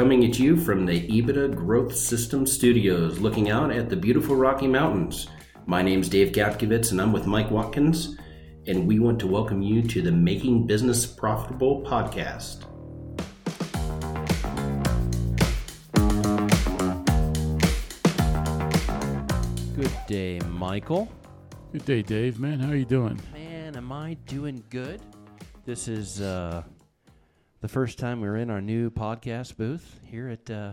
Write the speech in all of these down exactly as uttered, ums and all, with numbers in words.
coming at you from the EBITDA Growth Systems studios, looking out at the beautiful Rocky Mountains. My name's Dave Gafkovitz, and I'm with Mike Watkins, and we want to welcome you to the Making Business Profitable podcast. Good day, Michael. Good day, Dave. Man, how are you doing? Man, am I doing good? This is... Uh... the first time we were in our new podcast booth here at uh,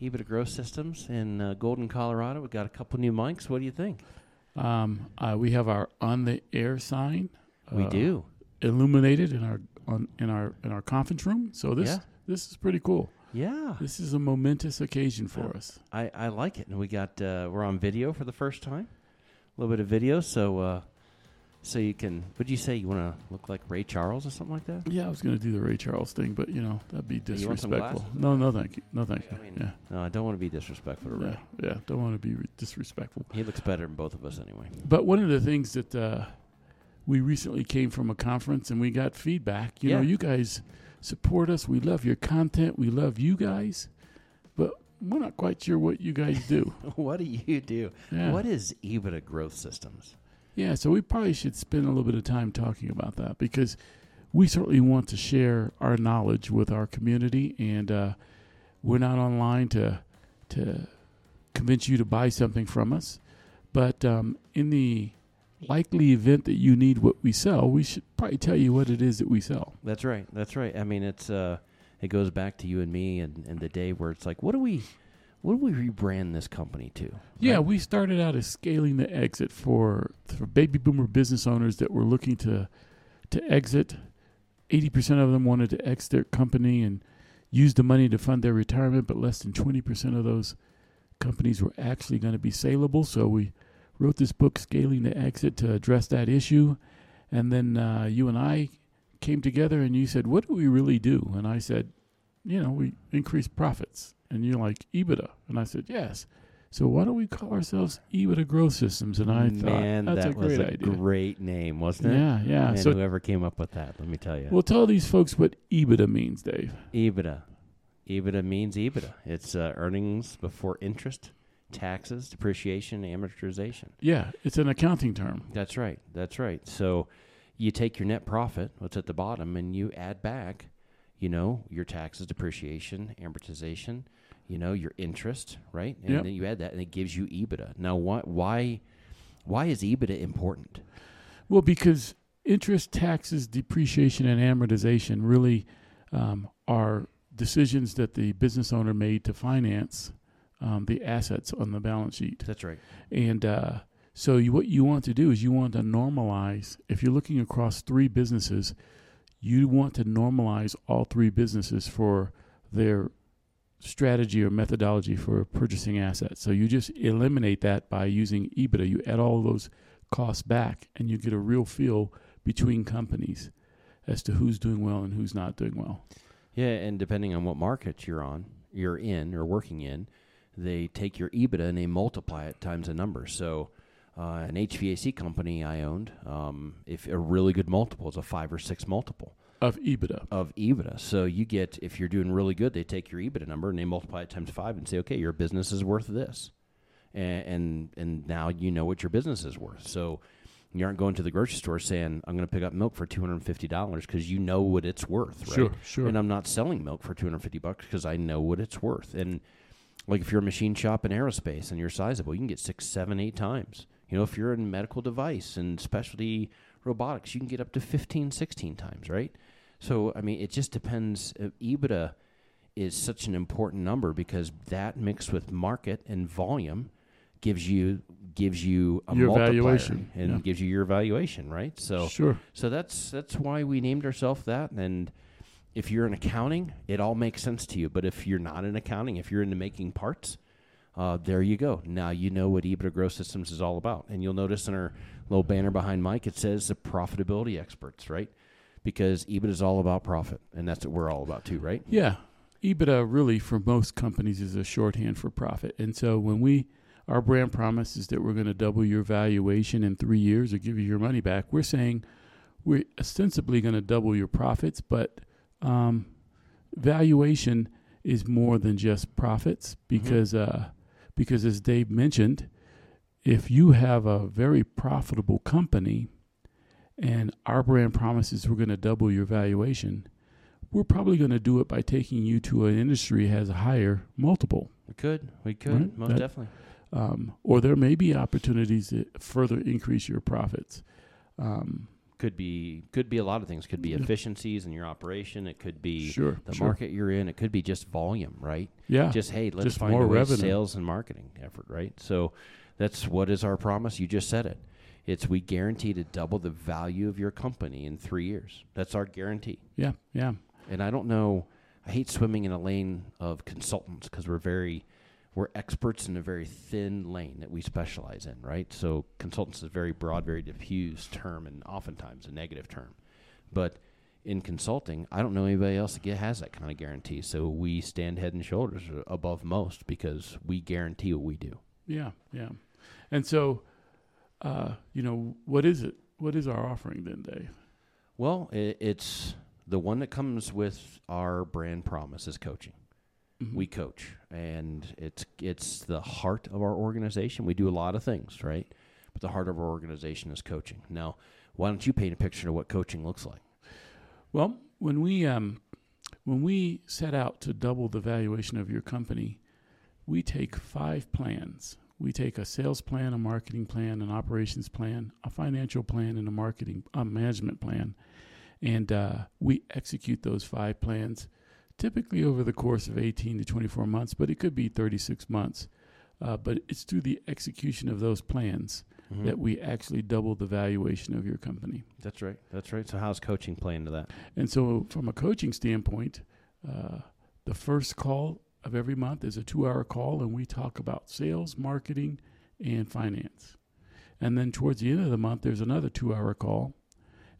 EBITDA Growth Systems in uh, Golden, Colorado. We got a couple new mics. What do you think? Um, uh, we have our on the air sign. We uh, do illuminated in our on, in our in our conference room. So this yeah. this is pretty cool. Yeah, this is a momentous occasion for uh, us. I, I like it, and we got uh, we're on video for the first time. A little bit of video, so. Uh, So you can, would you say you want to look like Ray Charles or something like that? Yeah, I was going to do the Ray Charles thing, but, you know, that'd be disrespectful. No, no, thank you. No, thank you. I mean, yeah. No, I don't want to be disrespectful to Ray. Yeah, yeah, don't want to be re- disrespectful. He looks better than both of us anyway. But one of the things that uh, we recently came from a conference and we got feedback. You yeah. know, you guys support us. We love your content. We love you guys. But we're not quite sure what you guys do. What do you do? Yeah. What is EBITDA Growth Systems? Yeah, so we probably should spend a little bit of time talking about that because we certainly want to share our knowledge with our community, and uh, we're not online to to convince you to buy something from us. But um, in the likely event that you need what we sell, we should probably tell you what it is that we sell. That's right. That's right. I mean, it's uh, it goes back to you and me and, and the day where it's like, what do we What did we rebrand this company to? Right? Yeah, we started out as Scaling the Exit for, for baby boomer business owners that were looking to to exit. eighty percent of them wanted to exit their company and use the money to fund their retirement, but less than twenty percent of those companies were actually going to be saleable. So we wrote this book, Scaling the Exit, to address that issue. And then uh, you and I came together and you said, what do we really do? And I said, you know, we increase profits. And you're like, EBITDA. And I said, yes. So why don't we call ourselves EBITDA Growth Systems? And I Man, thought, that's that a great was a idea. great name, wasn't it? Yeah, yeah. And so whoever came up with that, let me tell you. Well, tell these folks what EBITDA means, Dave. EBITDA. EBITDA means EBITDA. It's uh, earnings before interest, taxes, depreciation, amortization. Yeah, it's an accounting term. That's right. That's right. So you take your net profit, what's at the bottom, and you add back, you know, your taxes, depreciation, amortization, you know, your interest, right? And yep. then you add that, and it gives you EBITDA. Now, why, why, why is EBITDA important? Well, because interest, taxes, depreciation, and amortization really um, are decisions that the business owner made to finance um, the assets on the balance sheet. That's right. And uh, so you, what you want to do is you want to normalize, if you're looking across three businesses, you want to normalize all three businesses for their strategy or methodology for purchasing assets. So you just eliminate that by using EBITDA. You add all those costs back, and you get a real feel between companies as to who's doing well and who's not doing well. Yeah, and depending on what market you're on, you're in or working in, they take your EBITDA and they multiply it times a number. So Uh, an H V A C company I owned, um, if a really good multiple, it's a five or six multiple. Of EBITDA. Of EBITDA. So you get, if you're doing really good, they take your EBITDA number and they multiply it times five and say, okay, your business is worth this. And and, and now you know what your business is worth. So you aren't going to the grocery store saying, I'm going to pick up milk for two hundred fifty dollars because you know what it's worth, right? Sure, sure. And I'm not selling milk for two hundred fifty bucks because I know what it's worth. And like if you're a machine shop in aerospace and you're sizable, you can get six, seven, eight times. You know, if you're in medical device and specialty robotics, you can get up to fifteen, sixteen times, right? So, I mean, it just depends. EBITDA is such an important number because that mixed with market and volume gives you gives you a your multiplier valuation. and yeah. gives you your valuation, right? So, sure. So that's that's why we named ourselves that. And if you're in accounting, it all makes sense to you. But if you're not in accounting, if you're into making parts, Uh, there you go. Now you know what EBITDA Growth Systems is all about. And you'll notice in our little banner behind Mike, it says the profitability experts, right? Because EBITDA is all about profit, and that's what we're all about too, right? Yeah. EBITDA really for most companies is a shorthand for profit. And so when we, our brand promise is that we're going to double your valuation in three years or give you your money back, we're saying we're ostensibly going to double your profits, but um, valuation is more than just profits, because mm-hmm. uh, because as Dave mentioned, if you have a very profitable company and our brand promises we're going to double your valuation, we're probably going to do it by taking you to an industry that has a higher multiple. We could. We could, right? most that, definitely. Um, or there may be opportunities to further increase your profits. Um, could be could be a lot of things. Could be efficiencies in your operation. It could be sure, the sure. market you're in. It could be just volume, right? Yeah. Just, hey, let's just find more a way sales and marketing effort, right? So that's what is our promise. You just said it. It's we guarantee to double the value of your company in three years. That's our guarantee. Yeah, yeah. And I don't know, I hate swimming in a lane of consultants because we're very, we're experts in a very thin lane that we specialize in, right? So consultants is a very broad, very diffused term and oftentimes a negative term. But in consulting, I don't know anybody else that has that kind of guarantee. So we stand head and shoulders above most because we guarantee what we do. Yeah, yeah. And so, uh, you know, what is it? What is our offering then, Dave? Well, it, it's... the one that comes with our brand promise is coaching. Mm-hmm. We coach, and it's it's the heart of our organization. We do a lot of things, right? But the heart of our organization is coaching. Now, why don't you paint a picture of what coaching looks like? Well, when we um, when we set out to double the valuation of your company, we take five plans. We take a sales plan, a marketing plan, an operations plan, a financial plan, and a marketing a management plan. And uh, we execute those five plans typically over the course of eighteen to twenty-four months, but it could be thirty-six months. Uh, but it's through the execution of those plans mm-hmm. that we actually double the valuation of your company. That's right. That's right. So how's coaching playing into that? And so from a coaching standpoint, uh, the first call of every month is a two-hour call, and we talk about sales, marketing, and finance. And then towards the end of the month, there's another two-hour call.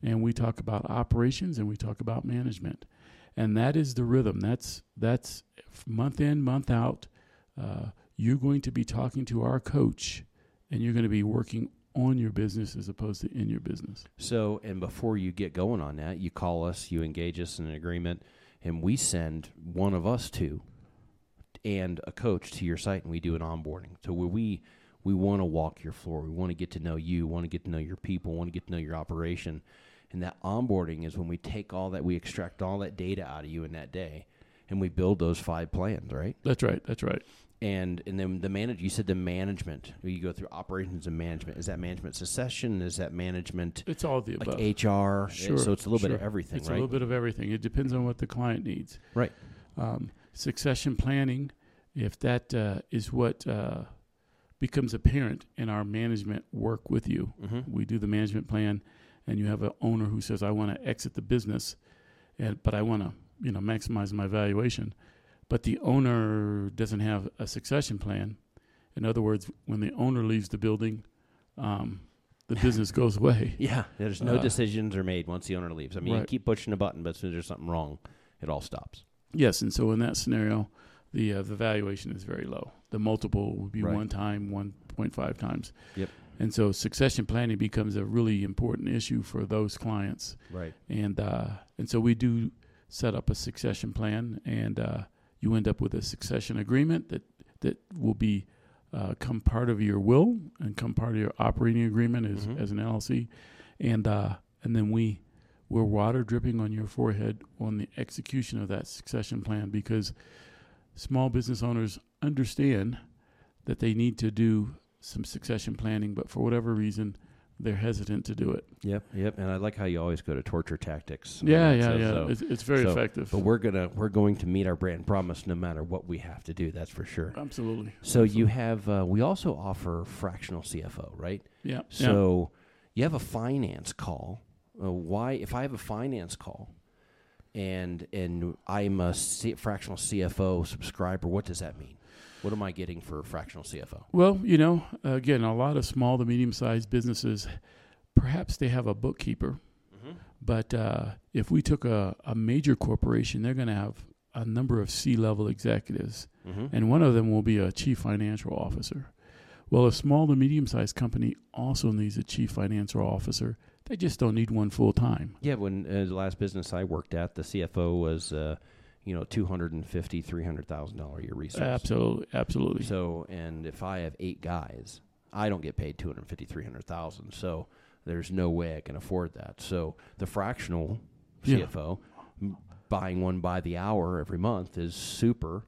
And we talk about operations and we talk about management. And that is the rhythm. That's that's month in, month out. Uh, you're going to be talking to our coach and you're going to be working on your business as opposed to in your business. So, and before you get going on that, you call us, you engage us in an agreement, and we send one of us two and a coach to your site and we do an onboarding. So where we... we want to walk your floor. We want to get to know you, want to get to know your people, want to get to know your operation. And that onboarding is when we take all that, we extract all that data out of you in that day, and we build those five plans, right? That's right. That's right. And and then the manager, you said the management, you go through operations and management. Is that management succession? Is that management? It's all of the above. Like H R? Sure. So it's a little sure. bit of everything, it's right? It's a little bit of everything. It depends on what the client needs. Right. Um, succession planning, if that uh, is what... Uh, becomes apparent in our management work with you. Mm-hmm. We do the management plan, and you have an owner who says, I want to exit the business, and but I want to you know maximize my valuation. But the owner doesn't have a succession plan. In other words, when the owner leaves the building, um, the business goes away. Yeah, there's no uh, decisions are made once the owner leaves. I mean, right. you keep pushing a button, but as soon as there's something wrong, it all stops. Yes, and so in that scenario, the uh, the valuation is very low. The multiple would be right. one time, one point five times. Yep. And so succession planning becomes a really important issue for those clients. Right. And uh, and so we do set up a succession plan, and uh, you end up with a succession agreement that that will be uh, come part of your will and come part of your operating agreement as, mm-hmm. as an L L C, and uh, and then we we're water dripping on your forehead on the execution of that succession plan because. Small business owners understand that they need to do some succession planning, but for whatever reason, they're hesitant to do it. Yep, yep. And I like how you always go to torture tactics. Yeah, yeah, so, yeah. So, it's, it's very so, effective. But we're gonna we're going to meet our brand promise no matter what we have to do. That's for sure. Absolutely. So Absolutely. You have uh, we also offer fractional C F O, right? Yeah. So yeah. you have a finance call. Uh, why? If I have a finance call. And and I'm a C- fractional C F O subscriber. What does that mean? What am I getting for fractional C F O? Well, you know, again, a lot of small to medium-sized businesses, perhaps they have a bookkeeper. Mm-hmm. But uh, if we took a, a major corporation, they're going to have a number of C-level executives. Mm-hmm. And one of them will be a chief financial officer. Well, a small to medium-sized company also needs a chief financial officer. They just don't need one full time. Yeah, when uh, the last business I worked at, the C F O was uh, you know, two hundred fifty thousand dollars, three hundred thousand dollars a year resource. Absolutely. Absolutely. So, and if I have eight guys, I don't get paid two hundred fifty thousand dollars, three hundred thousand dollars. So there's no way I can afford that. So the fractional C F O, yeah. buying one by the hour every month is super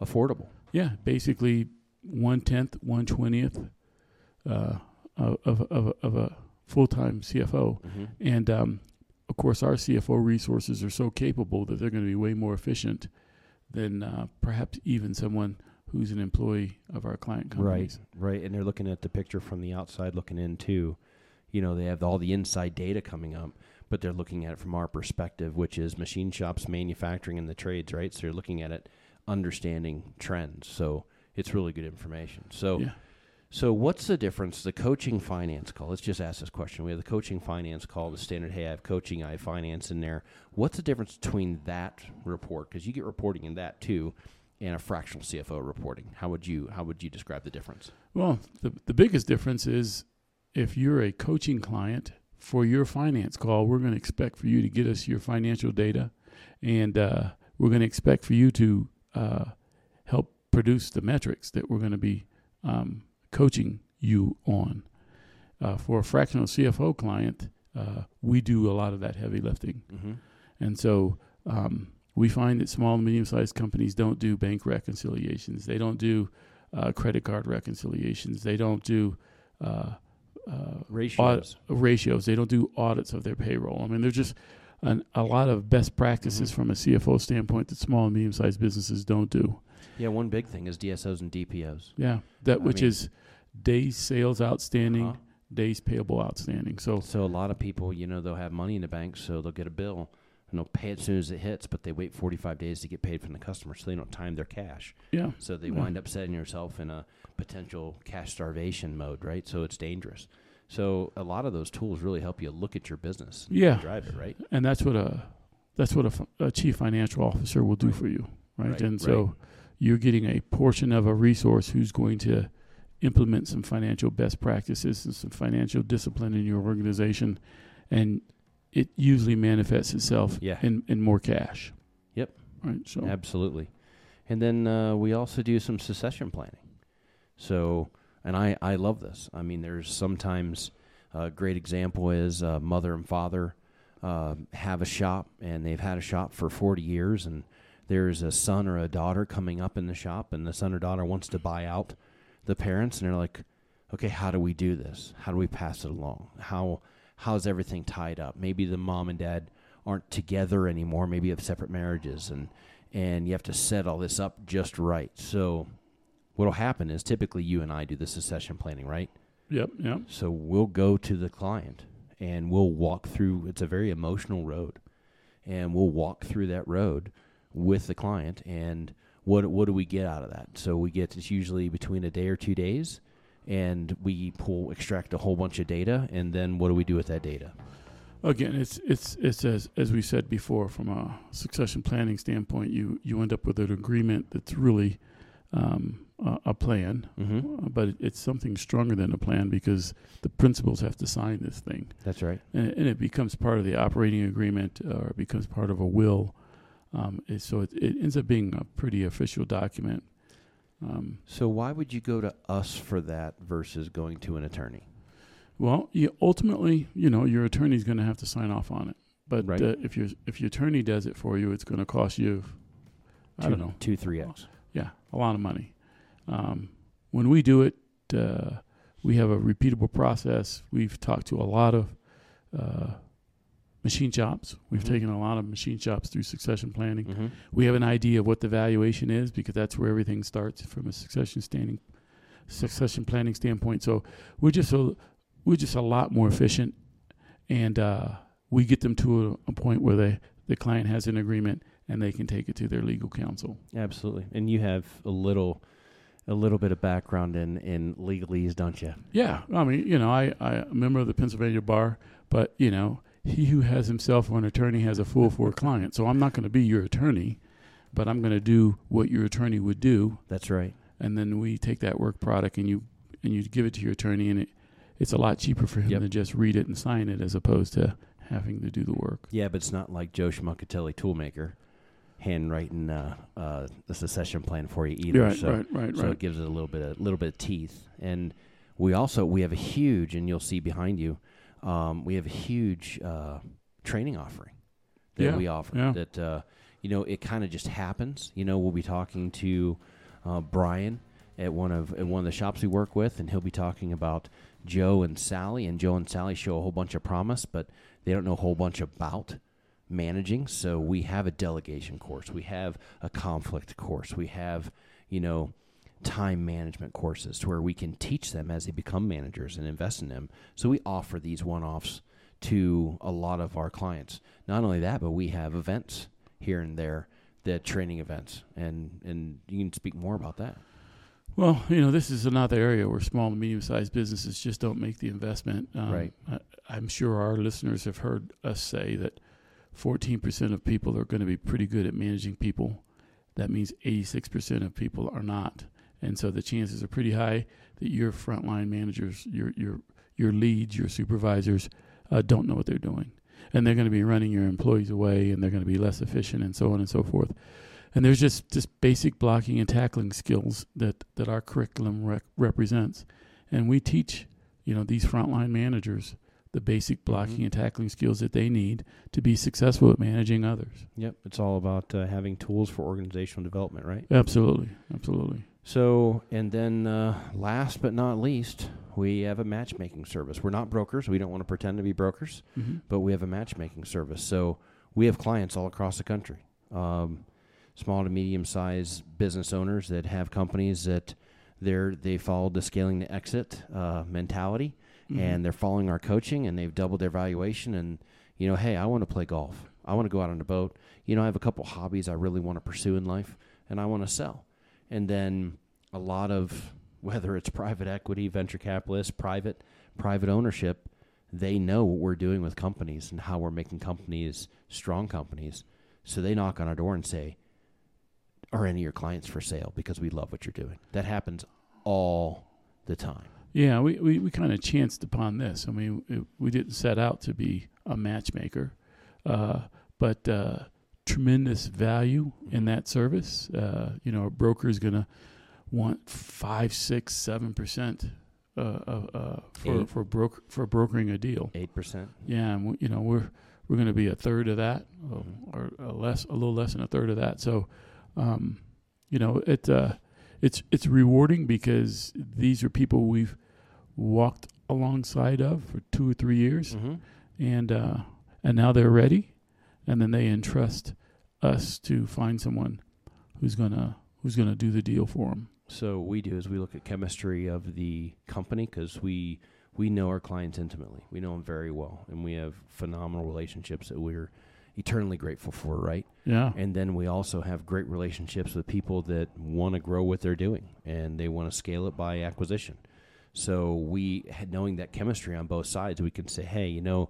affordable. Yeah. Basically one-tenth, one-twentieth uh, of, of, of, of a full-time C F O. Mm-hmm. And, um, of course, our C F O resources are so capable that they're going to be way more efficient than uh, perhaps even someone who's an employee of our client companies. Right, right. And they're looking at the picture from the outside looking in, too. You know, they have all the inside data coming up, but they're looking at it from our perspective, which is machine shops, manufacturing, and the trades, right? So they're looking at it, understanding trends. So it's really good information. So yeah. So what's the difference, the coaching finance call? Let's just ask this question. We have the coaching finance call, the standard, hey, I have coaching, I have finance in there. What's the difference between that report? Because you get reporting in that too, and a fractional C F O reporting. How would you how would you describe the difference? Well, the, the biggest difference is if you're a coaching client for your finance call, we're going to expect for you to get us your financial data, and uh, we're going to expect for you to uh, help produce the metrics that we're going to be um coaching you on. Uh, for a fractional C F O client, uh, we do a lot of that heavy lifting. Mm-hmm. And so um, we find that small and medium-sized companies don't do bank reconciliations. They don't do uh, credit card reconciliations. They don't do uh, uh, ratios. Aud- ratios. They don't do audits of their payroll. I mean, there's just an, a lot of best practices mm-hmm. from a C F O standpoint that small and medium-sized businesses don't do. Yeah, one big thing is D S Os and D P Os. Yeah, that I which mean, is days sales outstanding, uh-huh. days payable outstanding. So so a lot of people, you know, they'll have money in the bank, so they'll get a bill, and they'll pay it as soon as it hits, but they wait forty-five days to get paid from the customer, so they don't time their cash. Yeah. So they yeah. wind up setting yourself in a potential cash starvation mode, right? So it's dangerous. So a lot of those tools really help you look at your business yeah. and drive it, right? And that's what a, that's what a, a chief financial officer will do right. for you, right? right. And right. so... you're getting a portion of a resource who's going to implement some financial best practices and some financial discipline in your organization, and it usually manifests itself yeah. in, in more cash. Yep. Right. So absolutely. And then uh, we also do some succession planning. So, and I, I love this. I mean, there's sometimes a great example is uh, mother and father uh, have a shop, and they've had a shop for forty years, and there's a son or a daughter coming up in the shop, and the son or daughter wants to buy out the parents, and they're like, okay, how do we do this? How do we pass it along? How How's everything tied up? Maybe the mom and dad aren't together anymore. Maybe you have separate marriages, and, and you have to set all this up just right. So what will happen is typically you and I do the succession planning, right? Yep, yep. So we'll go to the client, and we'll walk through. It's a very emotional road, and we'll walk through that road with the client, and what what do we get out of that? So we get, it's usually between a day or two days, and we pull extract a whole bunch of data, and then what do we do with that data? Again, it's it's it's as as we said before, from a succession planning standpoint, you you end up with an agreement that's really um, a, a plan, mm-hmm. but it, it's something stronger than a plan because the principals have to sign this thing. That's right, and, and it becomes part of the operating agreement, or it becomes part of a will. Um, so it, it ends up being a pretty official document. Um, so why would you go to us for that versus going to an attorney? Well, you ultimately, you know, your attorney's going to have to sign off on it. But right. uh, if your if your attorney does it for you, it's going to cost you, I two, don't know, two three x. Yeah, a lot of money. Um, when we do it, uh, we have a repeatable process. We've talked to a lot of. Uh, Machine shops. We've mm-hmm. taken a lot of machine shops through succession planning. Mm-hmm. We have an idea of what the valuation is because that's where everything starts from a succession standing, succession planning standpoint. So we're just a, we're just a lot more efficient, and uh, we get them to a, a point where they, the client has an agreement and they can take it to their legal counsel. Absolutely. And you have a little a little bit of background in, in legalese, don't you? Yeah. I mean, you know, I, I'm a member of the Pennsylvania Bar, but, you know, he who has himself or an attorney has a fool for a client. So I'm not going to be your attorney, but I'm going to do what your attorney would do. That's right. And then we take that work product and you and you give it to your attorney, and it, it's a lot cheaper for him yep. to just read it and sign it as opposed to having to do the work. Yeah, but it's not like Joe Schmuckatelli Toolmaker handwriting uh, uh, the succession plan for you either. Right, so right, right, so right. it gives it a little bit, a little bit of teeth. And we also we have a huge, and you'll see behind you, um, we have a huge uh, training offering that yeah, we offer. Yeah. That uh, you know, it kind of just happens. You know, we'll be talking to uh, Brian at one of at one of the shops we work with, and he'll be talking about Joe and Sally, and Joe and Sally show a whole bunch of promise, but they don't know a whole bunch about managing. So we have a delegation course, we have a conflict course, we have, you know, time management courses to where we can teach them as they become managers and invest in them. So we offer these one-offs to a lot of our clients. Not only that, but we have events here and there, the training events, and, and you can speak more about that. Well, you know, this is another area where small and medium-sized businesses just don't make the investment. Um, right. I, I'm sure our listeners have heard us say that fourteen percent of people are going to be pretty good at managing people. That means eighty-six percent of people are not. And so the chances are pretty high that your frontline managers, your your your leads, your supervisors uh, don't know what they're doing. And they're going to be running your employees away, and they're going to be less efficient, and so on and so forth. And there's just, just basic blocking and tackling skills that, that our curriculum rec- represents. And we teach, you know, these frontline managers the basic blocking mm-hmm. and tackling skills that they need to be successful at managing others. Yep. It's all about uh, having tools for organizational development, right? Absolutely. Absolutely. So, and then uh, last but not least, we have a matchmaking service. We're not brokers. We don't want to pretend to be brokers, mm-hmm. but we have a matchmaking service. So we have clients all across the country. Um Small to medium-sized business owners that have companies that they're they followed the scaling the exit uh, mentality, mm-hmm. and they're following our coaching, and they've doubled their valuation. And you know, hey, I want to play golf. I want to go out on a boat. You know, I have a couple hobbies I really want to pursue in life, and I want to sell. And then a lot of, whether it's private equity, venture capitalists, private private ownership, they know what we're doing with companies and how we're making companies strong companies. So they knock on our door and say, are any of your clients for sale? Because we love what you're doing. That happens all the time. Yeah, we, we, we kind of chanced upon this. I mean, it, we didn't set out to be a matchmaker, uh, but uh, tremendous value in that service. Uh, you know, a broker is going to want five, six, seven percent uh, uh, for Eight. for broker for brokering a deal. Eight percent. Yeah, and we, you know we're we're going to be a third of that, mm-hmm. or a less, a little less than a third of that. So. Um, you know, it, uh, it's, it's rewarding because these are people we've walked alongside of for two or three years, mm-hmm. and, uh, and now they're ready. And then they entrust us to find someone who's gonna, who's gonna do the deal for them. So what we do is we look at chemistry of the company, cause we, we know our clients intimately. We know them very well, and we have phenomenal relationships that we're eternally grateful for, right? Yeah. And then we also have great relationships with people that want to grow what they're doing, and they want to scale it by acquisition. So we, knowing that chemistry on both sides, we can say, hey, you know,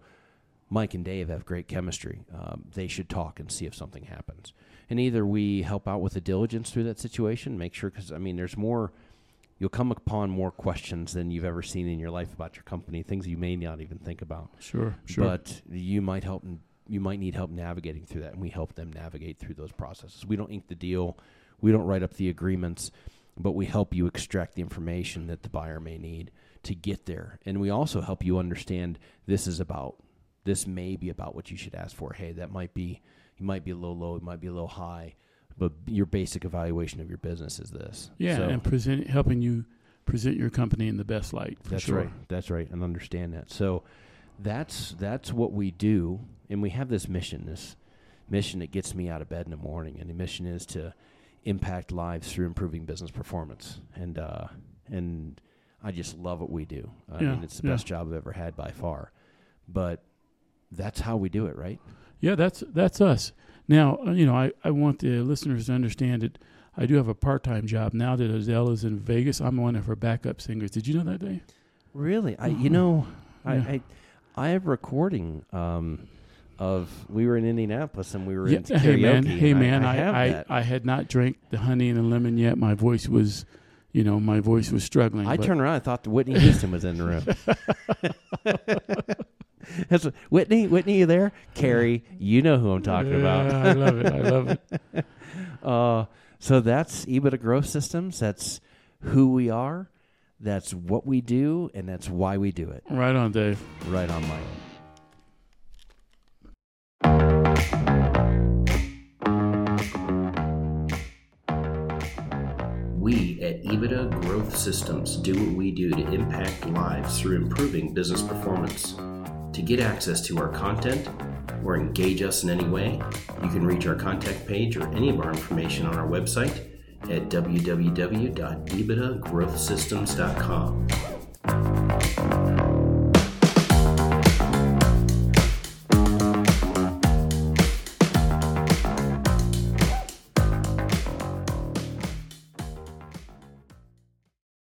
Mike and Dave have great chemistry. Um, they should talk and see if something happens. And either we help out with the diligence through that situation, make sure, because, I mean, there's more, you'll come upon more questions than you've ever seen in your life about your company, things you may not even think about. Sure, sure. But you might help in, you might need help navigating through that, and we help them navigate through those processes. We don't ink the deal. We don't write up the agreements, but we help you extract the information that the buyer may need to get there. And we also help you understand this is about, this may be about what you should ask for. Hey, that might be, you might be a little low, it might be a little high, but your basic evaluation of your business is this. Yeah, so, and present, helping you present your company in the best light. For that's sure. right. That's right, and understand that. So that's that's what we do. And we have this mission, this mission that gets me out of bed in the morning. And the mission is to impact lives through improving business performance. And uh, and I just love what we do. I yeah, mean, it's the yeah. best job I've ever had by far. But that's how we do it, right? Yeah, that's that's us. Now, you know, I, I want the listeners to understand that I do have a part-time job now that Azella is in Vegas. I'm one of her backup singers. Did you know that, Dave? Really? I, you know, yeah. I, I I have recording... Um, Of we were in Indianapolis and we were yeah, in karaoke. Hey man, hey man, I I, I, I I had not drank the honey and the lemon yet. My voice was, you know, my voice was struggling. I turned around, I thought Whitney Houston was in the room. That's Whitney, Whitney, you there? Carrie, you know who I'm talking yeah, about. I love it. I love it. Uh, so that's EBITDA Growth Systems. That's who we are. That's what we do, and that's why we do it. Right on, Dave. Right on, Mike. We at EBITDA Growth Systems do what we do to impact lives through improving business performance. To get access to our content or engage us in any way, you can reach our contact page or any of our information on our website at w w w dot ebitdagrowthsystems dot com.